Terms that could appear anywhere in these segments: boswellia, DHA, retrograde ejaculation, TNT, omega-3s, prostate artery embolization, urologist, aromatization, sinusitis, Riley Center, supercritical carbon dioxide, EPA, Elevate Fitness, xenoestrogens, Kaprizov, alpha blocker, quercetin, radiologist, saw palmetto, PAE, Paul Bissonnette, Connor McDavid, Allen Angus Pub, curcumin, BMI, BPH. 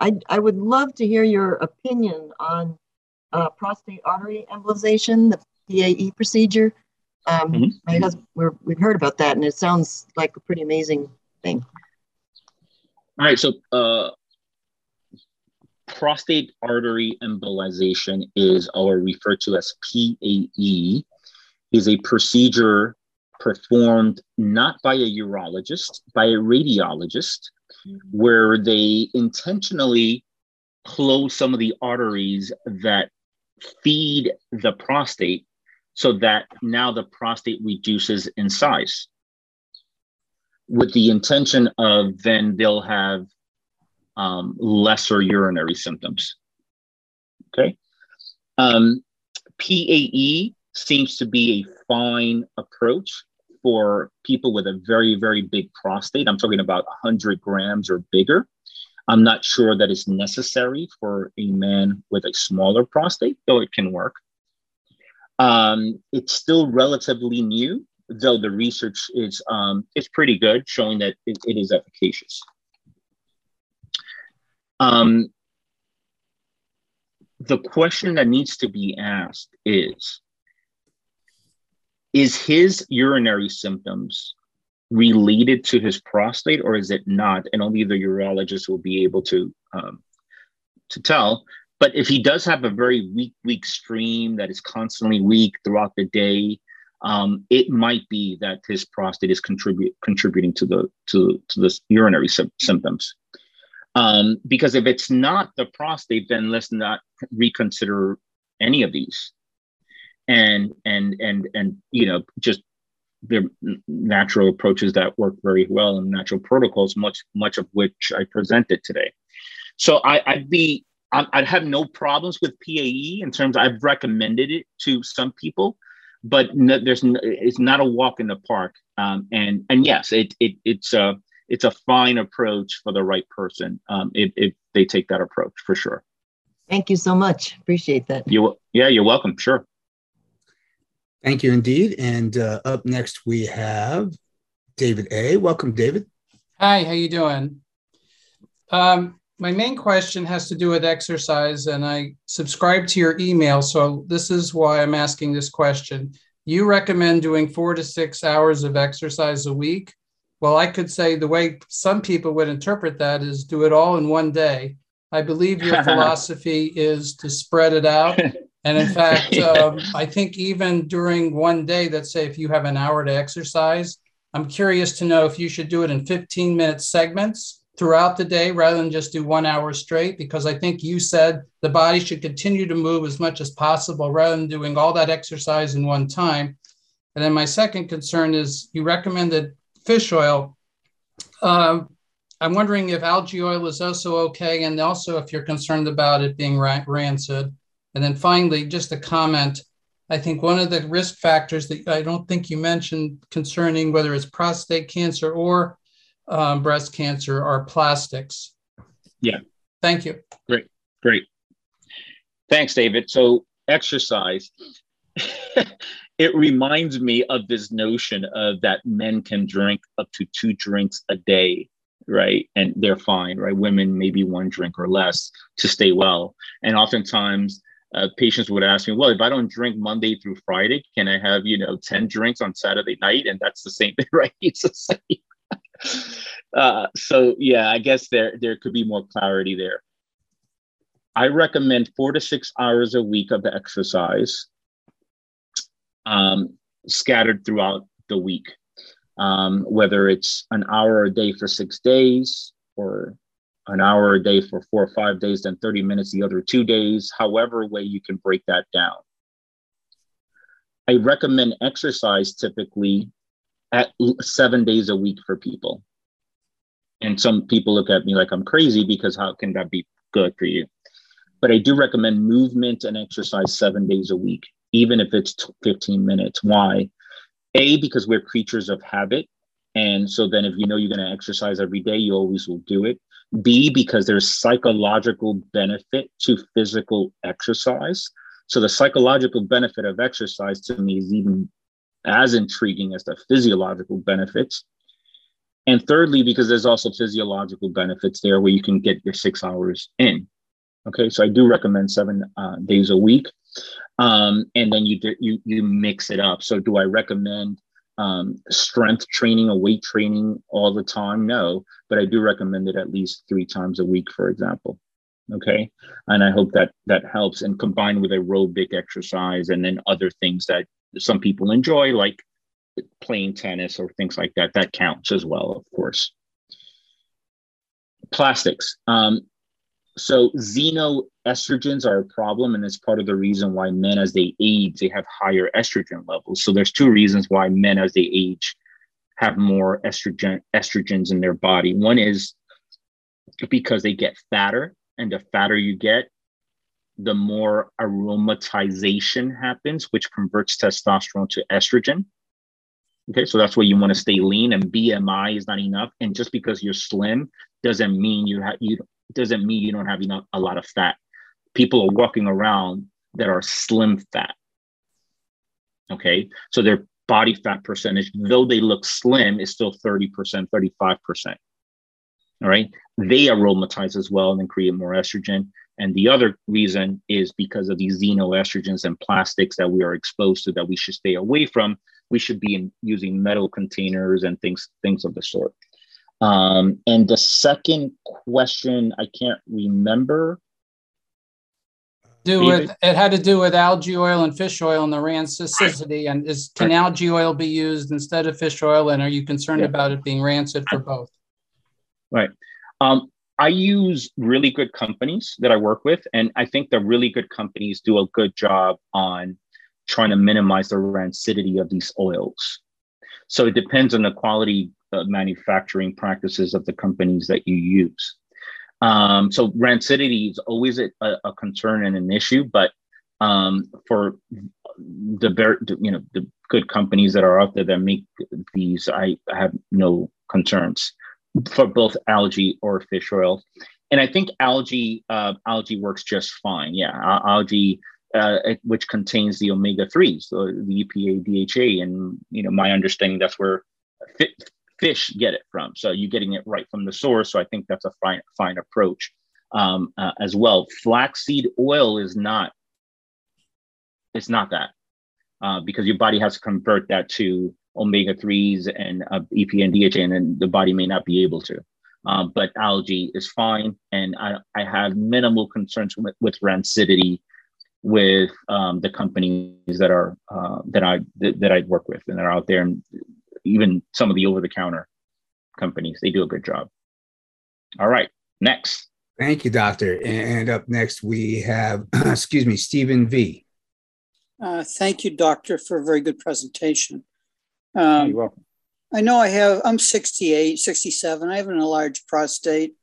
I would love to hear your opinion on prostate artery embolization, the PAE procedure. My husband, we've heard about that, and it sounds like a pretty amazing thing. All right, so prostate artery embolization is, or referred to as PAE, is a procedure performed not by a urologist, by a radiologist, where they intentionally close some of the arteries that feed the prostate, so that now the prostate reduces in size, with the intention of then they'll have lesser urinary symptoms. Okay. PAE seems to be a fine approach for people with a very, very big prostate. I'm talking about 100 grams or bigger. I'm not sure that it's necessary for a man with a smaller prostate, though it can work. It's still relatively new, though the research is it's pretty good, showing that it is efficacious. The question that needs to be asked is his urinary symptoms related to his prostate, or is it not? And only the urologist will be able to tell. But if he does have a very weak stream that is constantly weak throughout the day, it might be that his prostate is contributing to the urinary symptoms. Because if it's not the prostate, then let's not reconsider any of these, and you know, just the natural approaches that work very well and natural protocols, much of which I presented today. So I'd have no problems with PAE in terms of, I've recommended it to some people, but no, it's not a walk in the park. And yes, it's a fine approach for the right person if they take that approach, for sure. Thank you so much. Appreciate that. You're welcome. Sure. Thank you indeed. And up next we have David A. Welcome, David. Hi. How you doing? My main question has to do with exercise, and I subscribe to your email, so this is why I'm asking this question. You recommend doing 4 to 6 hours of exercise a week. Well, I could say the way some people would interpret that is do it all in one day. I believe your philosophy is to spread it out. And in fact, I think even during one day, let's say if you have an hour to exercise, I'm curious to know if you should do it in 15-minute segments throughout the day rather than just do 1 hour straight, because I think you said the body should continue to move as much as possible rather than doing all that exercise in one time. And then my second concern is you recommended fish oil. I'm wondering if algae oil is also okay, and also if you're concerned about it being rancid. And then finally, just a comment. I think one of the risk factors that I don't think you mentioned concerning whether it's prostate cancer or breast cancer are plastics. Yeah. Thank you. Great. Thanks, David. So exercise, it reminds me of this notion of that men can drink up to 2 drinks a day, right? And they're fine, right? Women, maybe 1 drink or less to stay well. And oftentimes patients would ask me, well, if I don't drink Monday through Friday, can I have, 10 drinks on Saturday night? And that's the same thing, right? It's the same. So yeah, I guess there could be more clarity there. I recommend 4 to 6 hours a week of exercise, scattered throughout the week, whether it's an hour a day for 6 days or an hour a day for 4 or 5 days, then 30 minutes the other 2 days, however way you can break that down. I recommend exercise typically at 7 days a week for people. And some people look at me like I'm crazy because how can that be good for you? But I do recommend movement and exercise 7 days a week, even if it's 15 minutes. Why? A, because we're creatures of habit. And so then if you know you're going to exercise every day, you always will do it. B, because there's psychological benefit to physical exercise. So the psychological benefit of exercise to me is even as intriguing as the physiological benefits. And thirdly, because there's also physiological benefits there where you can get your 6 hours in. Okay, so I do recommend 7 days a week. And then you mix it up. So do I recommend strength training or weight training all the time? No, but I do recommend it at least 3 times a week, for example. Okay, and I hope that that helps, and combined with aerobic exercise and then other things that some people enjoy, like playing tennis or things like that, that counts as well, of course. Plastics. So xenoestrogens are a problem, and it's part of the reason why men, as they age, they have higher estrogen levels. So there's 2 reasons why men, as they age, have more estrogens in their body. One is because they get fatter, and the fatter you get, the more aromatization happens, which converts testosterone to estrogen. Okay, so that's why you want to stay lean, and BMI is not enough. And just because you're slim doesn't mean you don't have enough, a lot of fat. People are walking around that are slim fat. Okay, so their body fat percentage, though they look slim, is still 30%, 35%. All right, they aromatize as well and then create more estrogen. And the other reason is because of these xenoestrogens and plastics that we are exposed to that we should stay away from. We should be using metal containers and things of the sort. And the second question, I can't remember. It had to do with algae oil and fish oil and the rancidity. And can algae oil be used instead of fish oil? And are you concerned about it being rancid for both? Right. I use really good companies that I work with, and I think the really good companies do a good job on trying to minimize the rancidity of these oils. So it depends on the quality of manufacturing practices of the companies that you use. So rancidity is always a concern and an issue, but for the good companies that are out there that make these, I have no concerns for both algae or fish oil. And I think algae works just fine. Yeah, algae, which contains the omega-3s, so the EPA, DHA, and my understanding that's where fish get it from. So you're getting it right from the source. So I think that's a fine approach as well. Flaxseed oil is not. It's not that because your body has to convert that to omega-3s and EPA and DHA, and then the body may not be able to. But algae is fine, and I have minimal concerns with rancidity with the companies that are that I work with and that are out there, and even some of the over-the-counter companies. They do a good job. All right, next. Thank you, Doctor. And up next we have, Stephen V. Thank you, Doctor, for a very good presentation. You're welcome. I know I'm 68, 67. I have an enlarged prostate,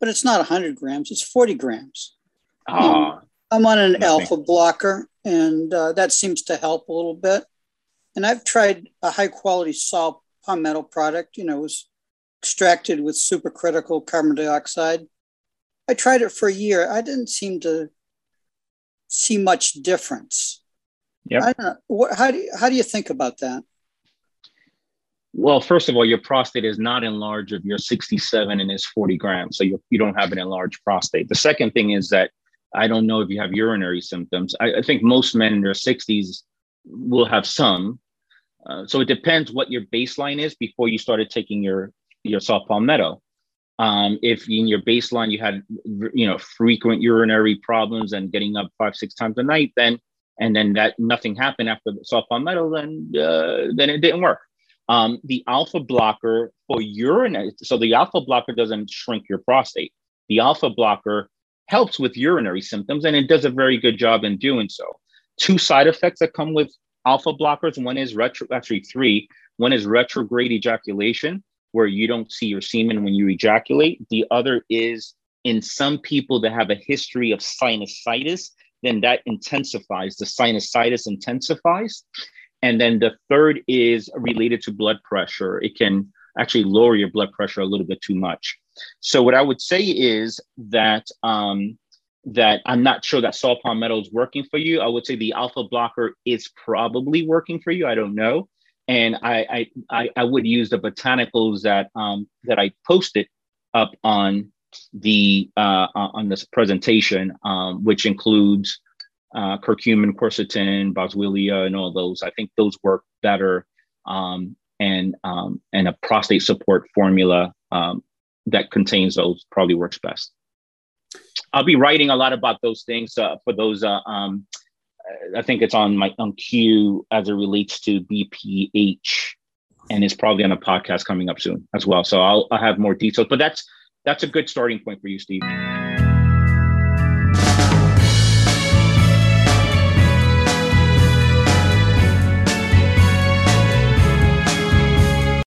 but it's not 100 grams. It's 40 grams. I'm on an alpha blocker, and that seems to help a little bit. And I've tried a high-quality saw palmetto product. It was extracted with supercritical carbon dioxide. I tried it for a year. I didn't seem to see much difference. Yeah. I don't know. How do you think about that? Well, first of all, your prostate is not enlarged if you're 67 and it's 40 grams, so you don't have an enlarged prostate. The second thing is that I don't know if you have urinary symptoms. I think most men in their 60s will have some. So it depends what your baseline is before you started taking your saw palmetto. If in your baseline you had frequent urinary problems and getting up 5-6 times a night, then that nothing happened after the saw palmetto, then it didn't work. The alpha blocker for urinary, so the alpha blocker doesn't shrink your prostate. The alpha blocker helps with urinary symptoms, and it does a very good job in doing so. 2 side effects that come with alpha blockers. One is actually 3. One is retrograde ejaculation, where you don't see your semen when you ejaculate. The other is in some people that have a history of sinusitis, then that intensifies. The sinusitis intensifies. And then the third is related to blood pressure. It can actually lower your blood pressure a little bit too much. So what I would say is that that I'm not sure that saw palmetto is working for you. I would say the alpha blocker is probably working for you. I don't know. And I would use the botanicals that that I posted up on the on this presentation, which includes curcumin, quercetin, boswellia, and all those. I think those work better, and a prostate support formula that contains those probably works best. I'll be writing a lot about those things for those. I think it's on my Q as it relates to BPH, and it's probably on a podcast coming up soon as well. So I'll have more details, but that's a good starting point for you, Steve.